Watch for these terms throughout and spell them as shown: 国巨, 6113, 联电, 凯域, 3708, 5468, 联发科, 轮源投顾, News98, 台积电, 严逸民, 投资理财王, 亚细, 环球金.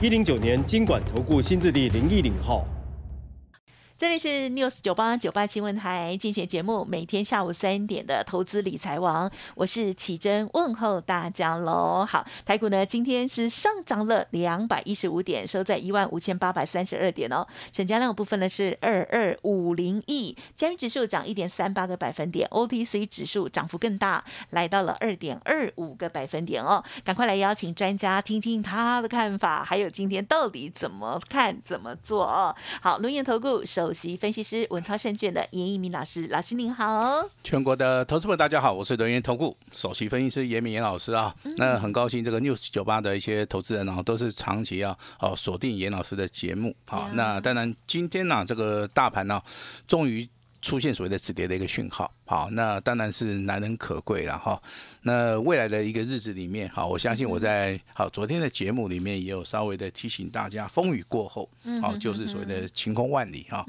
，109年金管投顾新字第010号。这里是 News98 新闻台进行节目，每天下午3点的投资理财王，我是启真，问候大家喽。好，台股呢今天是上涨了215点，收在15832点哦。成交量的部分呢是2250亿，加权指数涨 1.38 个百分点 ，OTC 指数涨幅更大，来到了 2.25 个百分点哦。赶快来邀请专家听听他的看法，还有今天到底怎么看怎么做哦。好，轮源投顾首席分析师稳操胜券的严逸民老师，老师您好。全国的投资朋友大家好，我是轮源投顾首席分析师严逸民老师啊。那很高兴这个 News98 的一些投资人啊，都是长期啊锁定严老师的节目啊。那当然今天啊这个大盘啊终于出现所谓的止跌的一个讯号，好，那当然是难能可贵了哈。那未来的一个日子里面，好，我相信我在好昨天的节目里面也有稍微的提醒大家，风雨过后，好，就是所谓的晴空万里哈。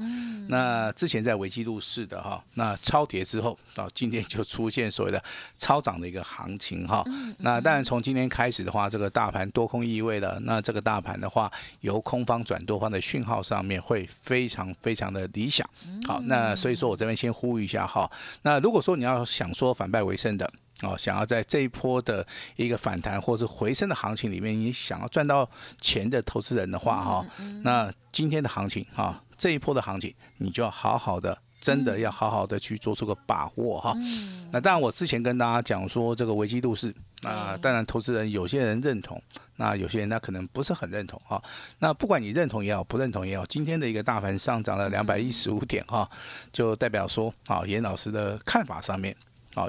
那之前在危机入市的哈，那超跌之后，到今天就出现所谓的超涨的一个行情哈。那当然从今天开始的话，这个大盘多空意味了，那这个大盘的话，由空方转多方的讯号上面会非常非常的理想，好，那所以说我这边先呼吁一下哈，那如果说你要想说反败为胜的，想要在这一波的一个反弹或是回升的行情里面，你想要赚到钱的投资人的话哈，那今天的行情哈，这一波的行情，你就要好好的。真的要好好的去做出个把握哈。那当然我之前跟大家讲说这个危机入市，当然投资人有些人认同，那有些人他可能不是很认同哈。那不管你认同也好，不认同也好，今天的一个大盘上涨了215点哈，就代表说啊，严老师的看法上面。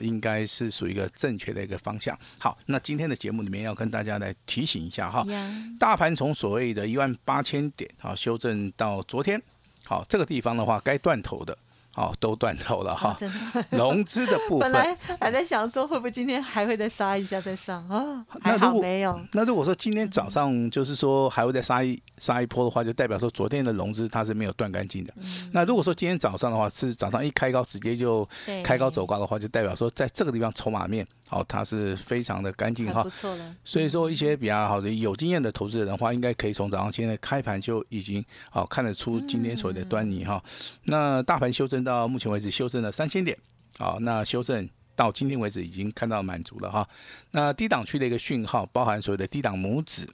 应该是属于一个正确的一个方向。好，那今天的节目里面要跟大家来提醒一下哈，大盘从所谓的18000点修正到昨天，好，这个地方的话该断头的。都断头了哈。融资的部分，本来还在想说会不会今天还会再杀一下再上啊？还好没有。那如果说今天早上就是说还会再杀一波的话，就代表说昨天的融资它是没有断干净的。那如果说今天早上的话是早上一开高直接就开高走高的话，就代表说在这个地方筹码面它是非常的干净哈。所以说一些比较好的有经验的投资人的话，应该可以从早上今天的开盘就已经看得出今天所谓的端倪哈。那大盘修正。到目前为止修正了3000点，好，那修正到今天为止已经看到满足了哈。那低档区的一个讯号，包含所谓的低档拇指，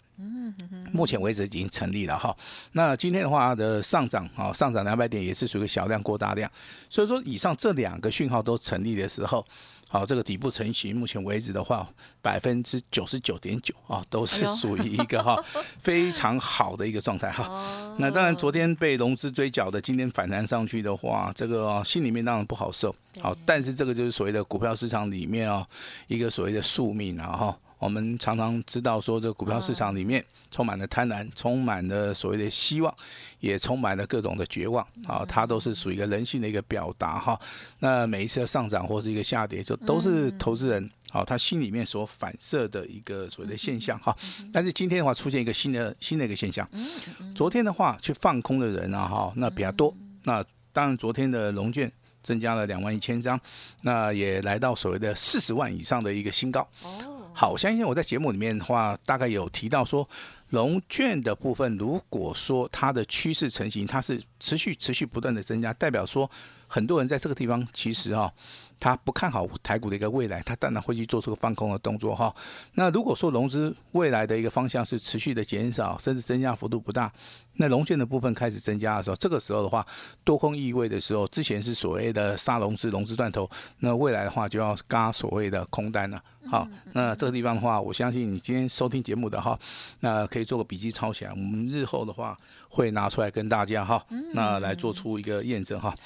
目前为止已经成立了哈。那今天的话的上涨200点也是属于小量过大量，所以说以上这2个讯号都成立的时候。好，这个底部成型，目前为止的话，99.9%都是属于一个非常好的一个状态哈。那当然，昨天被融资追缴的，今天反弹上去的话，这个心里面当然不好受。好，但是这个就是所谓的股票市场里面一个所谓的宿命啊哈。我们常常知道说，这个股票市场里面充满了贪婪，充满了所谓的希望，也充满了各种的绝望啊，它都是属于一个人性的一个表达哈。那每一次的上涨或是一个下跌，就都是投资人他心里面所反射的一个所谓的现象哈。但是今天的话，出现一个新的一个现象，昨天的话去放空的人啊哈，那比较多。那当然，昨天的融券。增加了21000张，那也来到所谓的40万以上的一个新高。好，我相信我在节目里面的话，大概有提到说，融券的部分，如果说它的趋势成型，它是持续不断的增加，代表说很多人在这个地方其实他不看好台股的一个未来，他当然会去做出个放空的动作哈。那如果说融资未来的一个方向是持续的减少，甚至增加幅度不大，那融券的部分开始增加的时候，这个时候的话，多空意味的时候，之前是所谓的杀融资断头，那未来的话就要嘎所谓的空单了。好，那这个地方的话，我相信你今天收听节目的哈，那可以做个笔记抄起来，我们日后的话会拿出来跟大家哈，那来做出一个验证哈。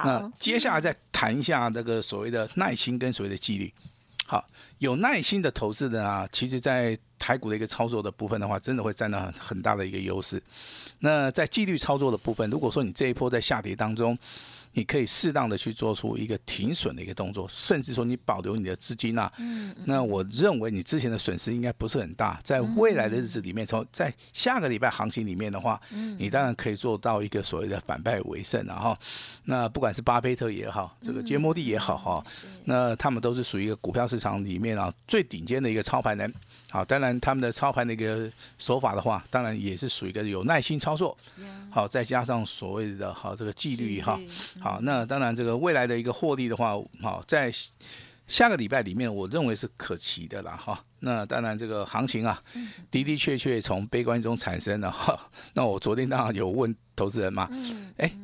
那接下来再谈一下这个所谓的耐心跟所谓的纪律。好，有耐心的投资人啊，其实在台股的一个操作的部分的话，真的会占到很大的一个优势。那在纪律操作的部分，如果说你这一波在下跌当中，你可以适当的去做出一个停损的一个动作，甚至说你保留你的资金啊。那我认为你之前的损失应该不是很大，在未来的日子里面，在下个礼拜行情里面的话，你当然可以做到一个所谓的反败为胜啊。那不管是巴菲特也好，这个杰摩利也好哈，那他们都是属于一个股票市场里面啊最顶尖的一个操盘人。好，当然他们的操盘的一个手法的话，当然也是属于一个有耐心操作。好，再加上所谓的好这个纪律哈。好，那当然这个未来的一个获利的话，好，在下个礼拜里面，我认为是可期的啦哈。那当然这个行情啊，的的确确从悲观中产生了哈。那我昨天当然有问投资人嘛，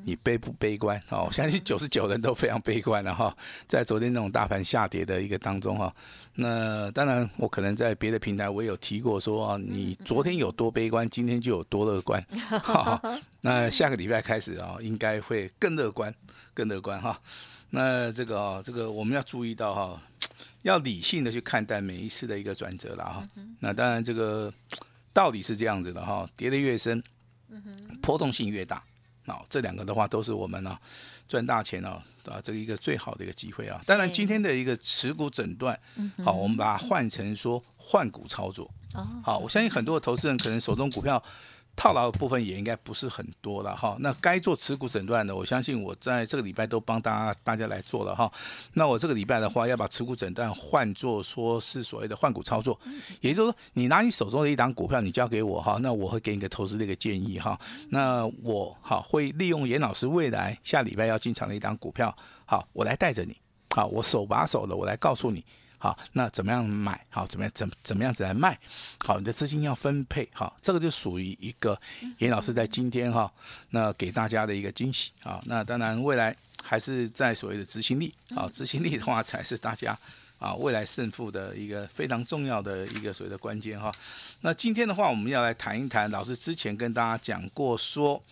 你悲不悲观？我相信99人都非常悲观了哈。在昨天那种大盘下跌的一个当中哈，那当然我可能在别的平台我也有提过说，你昨天有多悲观，今天就有多乐观。那下个礼拜开始啊，应该会更乐观，更乐观哈。那这个我们要注意到哈，要理性的去看待每一次的一个转折了哈。那当然这个道理是这样子的哈，跌得越深，波动性越大。这两个的话都是我们啊赚大钱啊这个一个最好的一个机会啊。当然今天的一个持股诊断，好，我们把它换成说换股操作。好，我相信很多的投资人可能手中股票套牢的部分也应该不是很多了哈。那该做持股诊断的，我相信我在这个礼拜都帮大家来做了哈。那我这个礼拜的话，要把持股诊断换做说是所谓的换股操作，也就是说，你拿你手中的一档股票，你交给我哈，那我会给你个投资的一个建议哈。那我会利用严老师未来下礼拜要进场的一档股票，好，我来带着你，好，我手把手的我来告诉你。好，那怎么样买？好，怎么样子来卖？好，你的资金要分配。好，这个就属于一个严老师在今天哈，那给大家的一个惊喜啊。那当然未来还是在所谓的执行力啊，执行力的话才是大家啊未来胜负的一个非常重要的一个所谓的关键哈。那今天的话，我们要来谈一谈老师之前跟大家讲过说，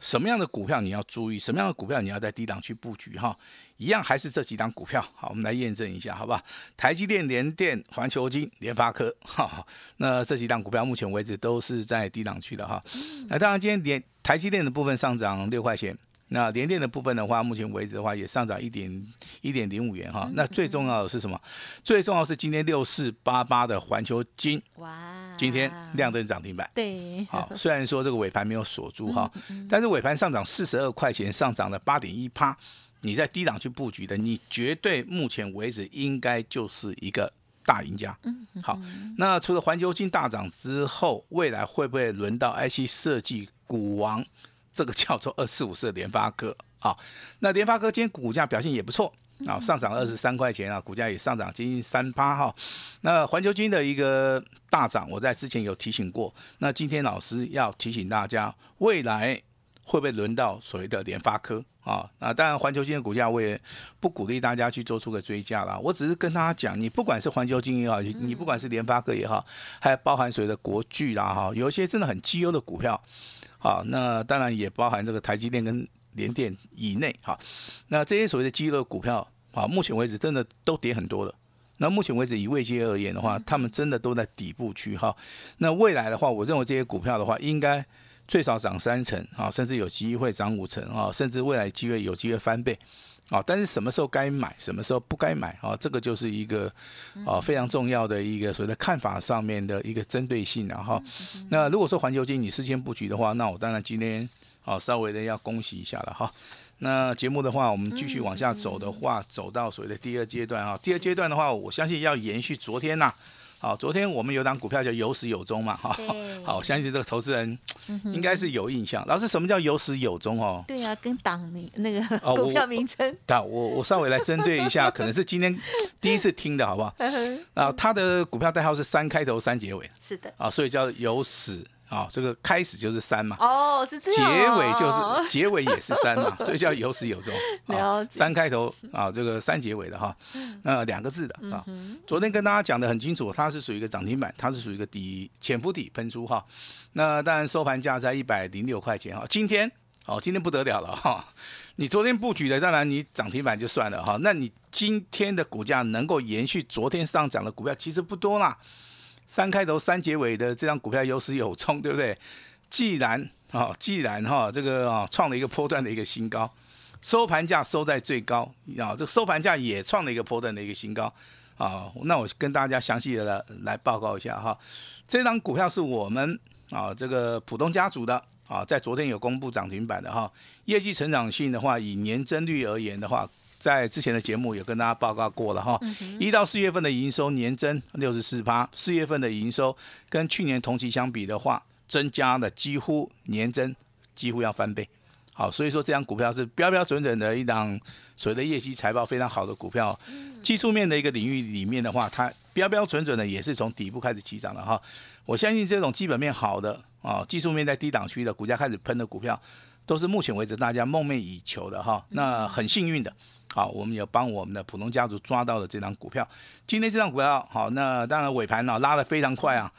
什么样的股票你要注意，什么样的股票你要在低档去布局哈。一样还是这几档股票，好，我们来验证一下，好不好？台积电、联电、环球金、联发科，那这几档股票目前为止都是在低档区的哈。那当然，今天台积电的部分上涨6块钱，那联电的部分的话，目前为止的话也上涨1.05元哈。那最重要的是什么？最重要的是今天6488的环球金，哇，今天亮灯涨停板，对，好，虽然说这个尾盘没有锁住哈，但是尾盘上涨42块钱，上涨了8.1%。你在低档去布局的，你绝对目前为止应该就是一个大赢家。好，那除了环球金大涨之后，未来会不会轮到 IC 设计股王这个叫做2454的联发科？好，那联发科今天股价表现也不错，上涨23块钱啊，股价也上涨接近3%。那环球金的一个大涨，我在之前有提醒过，那今天老师要提醒大家，未来会不会轮到所谓的联发科啊？那当然，环球金的股价我也不鼓励大家去做出个追加啦。我只是跟大家讲，你不管是环球金也好，你不管是联发科也好，还包含所谓的国巨啦哈，有一些真的很绩优的股票，好，那当然也包含这个台积电跟联电以内，好，那这些所谓的绩优的股票啊，目前为止真的都跌很多了。那目前为止以位阶而言的话，他们真的都在底部区哈。那未来的话，我认为这些股票的话，应该最少涨3成，甚至有机会涨5成，甚至未来机会有机会翻倍。但是什么时候该买，什么时候不该买，这个就是一个非常重要的一个所谓的看法上面的一个针对性。那如果说环球金你事先布局的话，那我当然今天稍微的要恭喜一下了。那节目的话，我们继续往下走的话，走到所谓的第二阶段。第二阶段的话，我相信要延续昨天呐。好，昨天我们有档股票叫有始有终嘛，哈，好，相信这个投资人应该是有印象。老师，什么叫有始有终哦？对啊，跟档名那个股票名称。我稍微来针对一下，可能是今天第一次听的，好不好？啊，它的股票代号是3开头3结尾，是的，啊，所以叫有始。哦，这个开始就是3嘛，哦，是这样，结尾也是3嘛，所以叫有始有终。3开头啊，这个3结尾的哈，2个字的啊。昨天跟大家讲的很清楚，它是属于一个涨停板，它是属于一个底潜伏底喷出哈。那当然收盘价在106块钱哈，今天哦，今天不得了了哈、哦！你昨天布局的，当然你涨停板就算了哈、哦。那你今天的股价能够延续昨天上涨的股票，其实不多啦。三开头三结尾的这张股票有始有终，对不对？既然哈、哦、这个啊、哦、创了一个波段的一个新高，收盘价收在最高啊、哦，这个收盘价也创了一个波段的一个新高啊、哦。那我跟大家详细的 来报告一下哈、哦，这张股票是我们啊、哦、这个普通家族的。在昨天有公布涨停板的哈，业绩成长性的话，以年增率而言的话，在之前的节目有跟大家报告过了哈。一到四月份的营收年增 64%， 四月份的营收跟去年同期相比的话，增加了几乎年增几乎要翻倍。好，所以说这张股票是标标准准的一档所谓的业绩财报非常好的股票，技术面的一个领域里面的话，它标标准准的也是从底部开始起涨的哈。我相信这种基本面好的啊，技术面在低档区的股价开始喷的股票，都是目前为止大家梦寐以求的哈。那很幸运的，好，我们有帮我们的普通家族抓到了这张股票。今天这张股票好，那当然尾盘啊拉得非常快啊。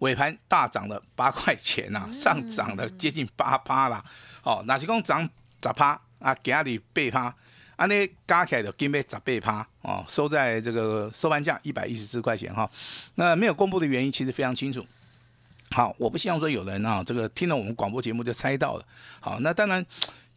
尾盘大涨了8块钱啊，上涨了接近8%啦。哦，哪是讲涨10%啊，今日8%，安尼加起来就今日18%哦，收在这个收盘价114块钱哈、哦。那没有公布的原因其实非常清楚。好，我不希望说有人啊，这个听了我们广播节目就猜到了。好，那当然。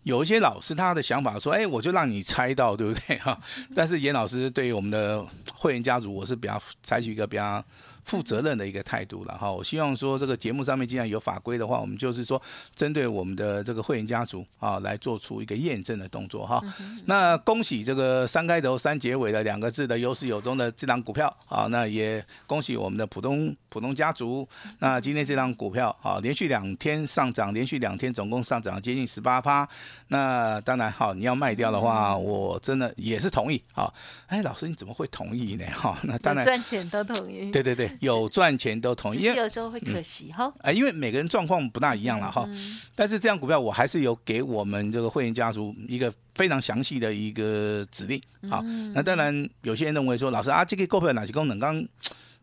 有一些老师他的想法说，哎，我就让你猜到，对不对哈？但是严老师对于我们的会员家族，我是比较采取一个比较负责任的一个态度了哈。我希望说这个节目上面既然有法规的话，我们就是说针对我们的这个会员家族啊，来做出一个验证的动作哈。那恭喜这个三开头三结尾的两个字的有始有终的这档股票啊，那也恭喜我们的普通家族。那今天这档股票啊，连续2天上涨，连续2天总共上涨接近18%。那当然好，你要卖掉的话，我真的也是同意啊。哎，老师你怎么会同意呢？哈，那当然赚钱都同意。对对对，有赚钱都同意。只是有时候会可惜哈。哎、因为每个人状况不大一样了哈、嗯。但是这样股票我还是有给我们这个会员家族一个非常详细的一个指令。好，嗯、那当然有些人认为说，老师啊，这个股票哪是讲能刚。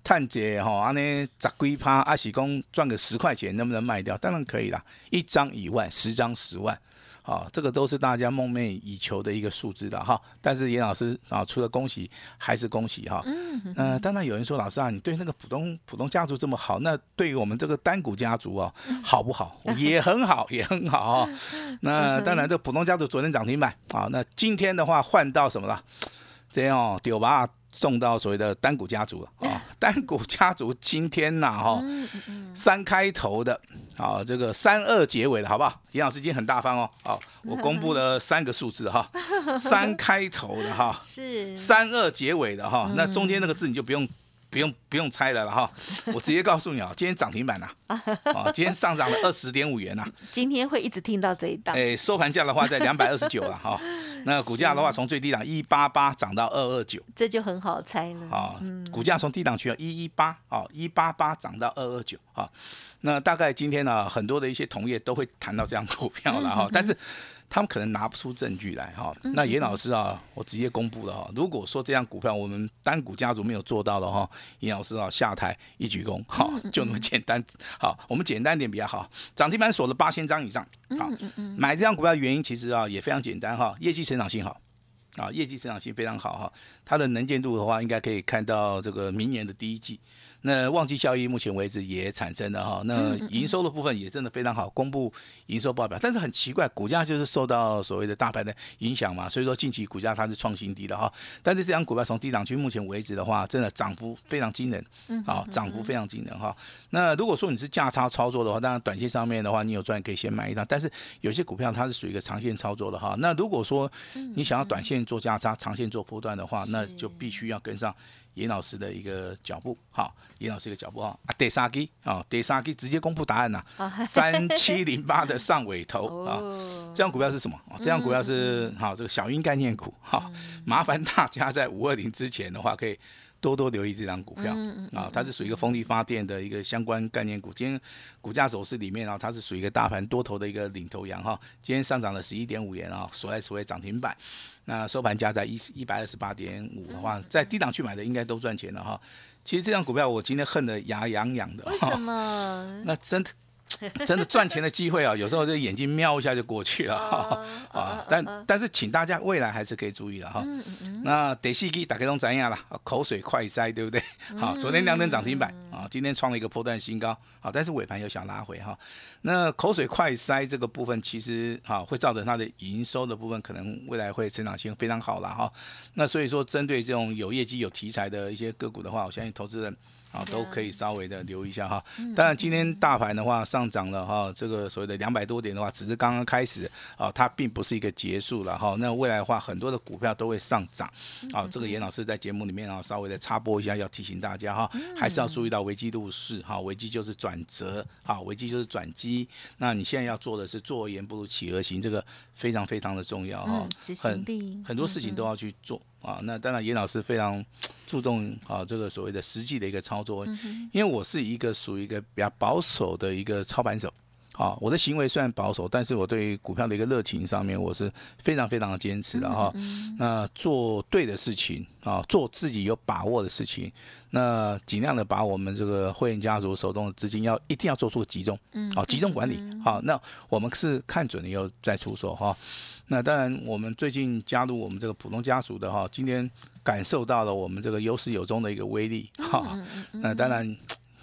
探姐吼，安尼10几%，阿喜公赚个10块钱，能不能卖掉？当然可以啦，1张1万，10张10万，好、哦，这个都是大家梦寐以求的一个数字的哈。但是严老师啊、哦，除了恭喜还是恭喜哈。当然有人说，老师啊，你对那个普通家族这么好，那对于我们这个单股家族啊、哦，好不好？也很好，也很好、哦。那当然，这普通家族昨天涨停板啊，那今天的话换到什么了？这样、哦、丢吧。送到所谓的单股家族了啊、哦！单股家族今天呐、啊、哈、哦，3开头的啊、哦，这个32结尾的好不好？严老师今天很大方哦，好、哦，我公布了3个数字哈、哦，3开头的哈、哦，是32结尾的哈、哦，那中间那个字你就不用猜了哈、哦，我直接告诉你啊、哦，今天涨停板啦、啊，啊、哦，今天上涨了20.5元呐、啊，今天会一直听到这一档，哎，收盘价的话在229了哈、哦。那股价的话，从最低档188涨到229，这就很好猜了。啊、股价从低档去了118，啊188涨到229，啊，那大概今天呢、啊，很多的一些同业都会谈到这样股票了哈、嗯，但是他们可能拿不出证据来哈、嗯。那严老师啊，我直接公布了哈，如果说这样股票我们单股家族没有做到的哈，严老师啊下台一鞠躬，好，就那么简单。好，我们简单点比较好，涨停板锁了8000张以上。好，买这样股票的原因其实啊也非常简单哈，业绩成长性好，啊，业绩成长性非常好哈，它的能见度的话，应该可以看到这个明年的第1季。那旺季效益目前为止也产生了哈，那营收的部分也真的非常好，公布营收报表，但是很奇怪，股价就是受到所谓的大盘的影响嘛，所以说近期股价它是创新低的哈，但是这张股票从低档区目前为止的话，真的涨幅非常惊人，啊，涨幅非常惊人哈。那如果说你是价差操作的话，当然短线上面的话，你有赚可以先买一张，但是有些股票它是属于一个长线操作的哈，那如果说你想要短线做价差，长线做波段的话，那就必须要跟上。严老师的一个脚步，好，严老师的脚步啊，第三季直接公布答案呐、啊，3708的上尾头啊、哦，这样股票是什么？这样股票是好这个小鹰概念股，好，麻烦大家在520之前的话，可以多多留意这张股票啊，它是属于一个风力发电的一个相关概念股，今天股价走势里面啊，它是属于一个大盘多头的一个领头羊哈，今天上涨了11.5元啊，所谓涨停板。那收盘价在128.5的话，在低档去买的应该都赚钱了哈。其实这张股票我今天恨得牙痒痒的，为什么？那真的真的赚钱的机会啊，有时候这眼睛瞄一下就过去了啊。但是请大家未来还是可以注意了哈。那第四季大家都知道了，口水快塞，对不对？好，昨天两根涨停板啊，今天创了一个波段新高，好，但是尾盘又想拉回哈。那口水快塞这个部分，其实啊会造成它的营收的部分可能未来会成长性非常好了哈。那所以说，针对这种有业绩有题材的一些个股的话，我相信投资人。都可以稍微的留意一下哈。当然，今天大盘的话上涨了哈，这个所谓的200多点的话，只是刚刚开始啊，它并不是一个结束了哈。那未来的话，很多的股票都会上涨啊。这个严老师在节目里面啊，稍微的插播一下，要提醒大家哈，还是要注意到危机入市哈，危机就是转折啊，危机就是转机。那你现在要做的是坐而言不如起而行，这个非常非常的重要哈。很多事情都要去做。啊，那当然，严老师非常注重啊这个所谓的实际的一个操作，因为我是一个属于一个比较保守的一个操盘手，啊，我的行为虽然保守，但是我对股票的一个热情上面，我是非常非常的坚持的哈。那做对的事情啊，做自己有把握的事情，那尽量的把我们这个会员家族手中的资金要一定要做出集中，啊，集中管理，好，那我们是看准了以后再出手哈。那当然，我们最近加入我们这个普通家族的哈，今天感受到了我们这个有始有终的一个威力哈。那当然，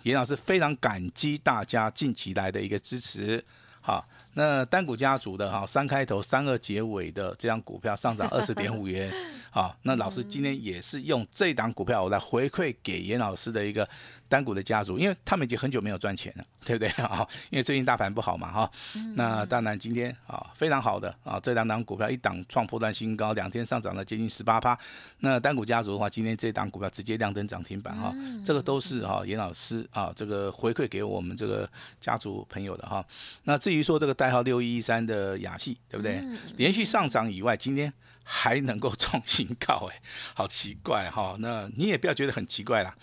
严老师非常感激大家近期来的一个支持哈。那单股家族的哈，3开头32结尾的这张股票上涨20.5元，好，那老师今天也是用这档股票我来回馈给严老师的一个单股的家族，因为他们已经很久没有赚钱了，对不对啊？因为最近大盘不好嘛哈，那当然今天啊非常好的啊，这两档股票一档创波段新高，2天上涨了接近18%，那单股家族的话，今天这档股票直接亮灯涨停板哈，这个都是啊严老师啊这个回馈给我们这个家族朋友的哈。那至于说这个代号6113的亚细，对不对？连续上涨以外，今天还能够创新高，哎，好奇怪哈！那你也不要觉得很奇怪啦，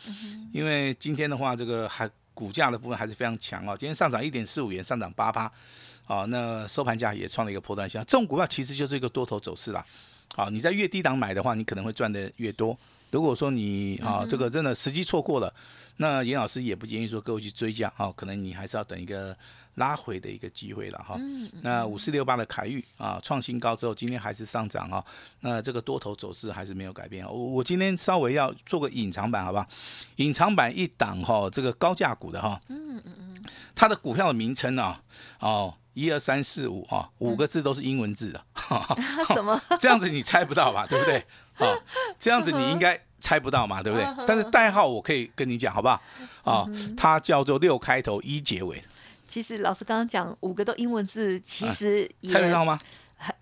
因为今天的话，这个还股价的部分还是非常强哦。今天上涨1.45元，上涨8%，啊，那收盘价也创了一个波段新高。这种股票其实就是一个多头走势啦。好，你在越低档买的话，你可能会赚的越多。如果说你啊这个真的时机错过了，那严老师也不建议说各位去追加啊，可能你还是要等一个拉回的一个机会了哈。那5468的凯域啊创新高之后，今天还是上涨啊，那这个多头走势还是没有改变。我今天稍微要做个隐藏版，好不好？隐藏版一档哈，这个高价股的哈，它的股票的名称啊，哦。12345啊，5个字都是英文字的，什么？这样子你猜不到吧，对不对？啊，这样子你应该猜不到嘛，对不对？但是代号我可以跟你讲，好不好？啊，它叫做6开头1结尾。其实老师刚刚讲5个都英文字，其实也猜得到吗？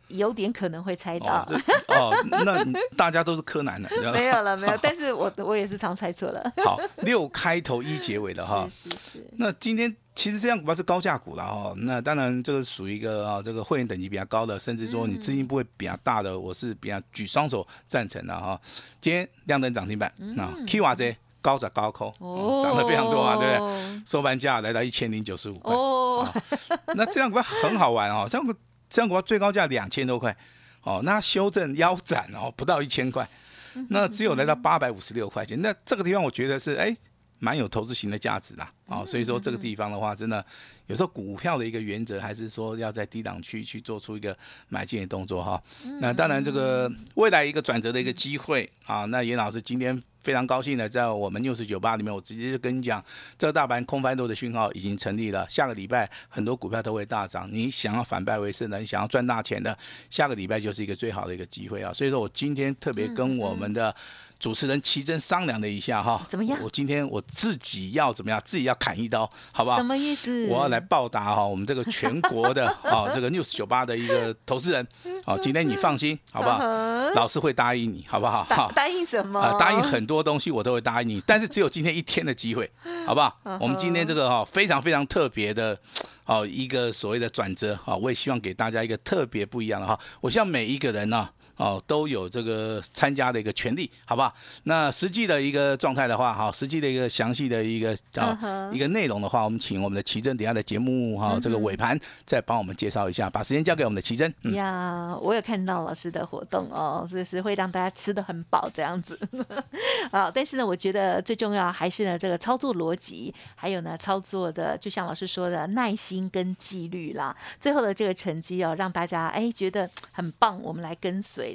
有点可能会猜到哦，那大家都是柯南的。没有了，没有，但是我也是常猜错了。好，6开头1结尾的哈，是。那今天其实这样股票是高价股了哈，那当然这个属于一个啊，这个会员等级比较高的，甚至说你资金部位比较大的，我是比较举双手赞成的哈。今天亮灯涨停板啊 ，KYZ 高涨高扣，涨得非常多啊，对不对？收盘价来到1095块。哦，那这样股票很好玩哦，这样股。这样股票最高价2000多块，哦，那修正腰斩哦，不到1000块，那只有来到856块钱。那这个地方我觉得是哎，蛮有投资型的价值啦，哦，所以说这个地方的话，真的有时候股票的一个原则还是说要在低档区去做出一个买进的动作哈。那当然这个未来一个转折的一个机会啊，那严老师今天。非常高兴的，在我们News98里面，我直接就跟你讲，这个大盘空翻多的讯号已经成立了。下个礼拜很多股票都会大涨，你想要反败为胜的，你想要赚大钱的，下个礼拜就是一个最好的一个机会啊！所以说我今天特别跟我们的主持人齐珍商量了一下哈，怎么样？我今天我自己要怎么样？自己要砍一刀，好不好？什么意思？我要来报答哈我们这个全国的啊这个News98的一个投资人啊，今天你放心，好不好？老师会答应你，好不好？答应什么？答应很多东西我都会答应你，但是只有今天一天的机会，好不好？我们今天这个非常非常特别的一个所谓的转折，我也希望给大家一个特别不一样的，我希望每一个人呢哦都有这个参加的一个权利，好不好？那实际的一个状态的话，哈，实际的一个详细的一个一个内容的话，我们请我们的奇珍等一下的节目哈这个尾盘再帮我们介绍一下，把时间交给我们的奇珍。呀，我有看到老师的活动哦，就是会让大家吃得很饱这样子。好，但是呢，我觉得最重要还是呢这个操作逻辑，还有呢操作的，就像老师说的耐心跟纪律啦。最后的这个成绩哦，让大家觉得很棒，我们来跟随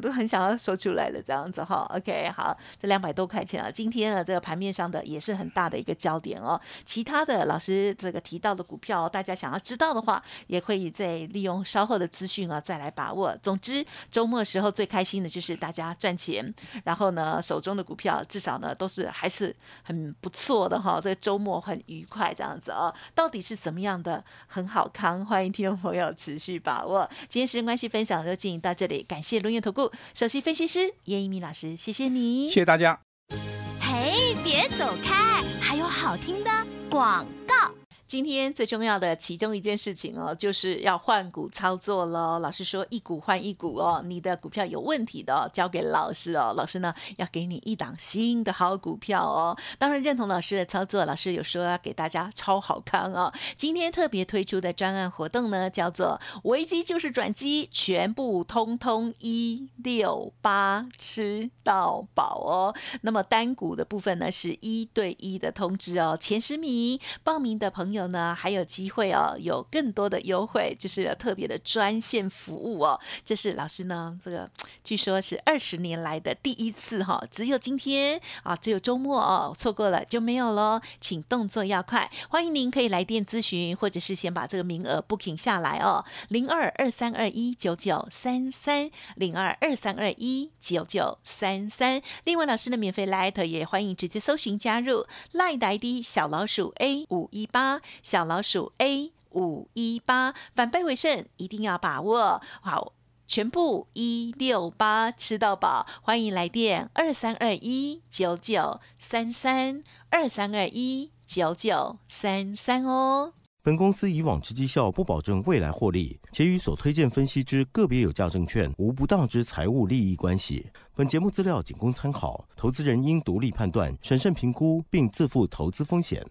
都很想要说出来了这样子哈 ，OK， 好，这200多块钱啊，今天呢这个盘面上的也是很大的一个焦点哦。其他的老师这个提到的股票，大家想要知道的话，也可以再利用稍后的资讯啊再来把握。总之，周末时候最开心的就是大家赚钱，然后呢手中的股票至少呢都是还是很不错的哈，这个周末很愉快这样子啊。到底是怎么样的很好康？欢迎听众朋友持续把握。今天时间关系，分享就进行到这里，感谢轮元投顾首席分析师严一鸣老师，谢谢你，谢谢大家。嘿，别走开，还有好听的广告。今天最重要的其中一件事情哦，就是要换股操作了。老师说一股换一股哦，你的股票有问题的哦，交给老师哦。老师呢要给你一档新的好股票哦。当然认同老师的操作，老师有说要给大家超好康哦。今天特别推出的专案活动呢，叫做危机就是转机，全部通通168吃到饱哦。那么单股的部分呢是1对1的通知哦，前10名报名的朋友呢还有机会哦，有更多的优惠，就是特别的专线服务哦。这是老师呢，这个据说是20年来的第一次哈、哦，只有今天啊，只有周末哦，错过了就没有喽，请动作要快。欢迎您可以来电咨询，或者是先把这个名额 booking 下来哦，0223219933，0223219933。另外，老师的免费 LINE 也欢迎直接搜寻加入 ，LINE 的 ID 小老鼠A518。小老鼠 A518， 反败为胜，一定要把握好，全部168吃到饱。欢迎来电23219933， 23219933哦。本公司以往之绩效不保证未来获利，且与所推荐分析之个别有价证券无不当之财务利益关系。本节目资料仅供参考，投资人应独立判断、审慎评估，并自负投资风险。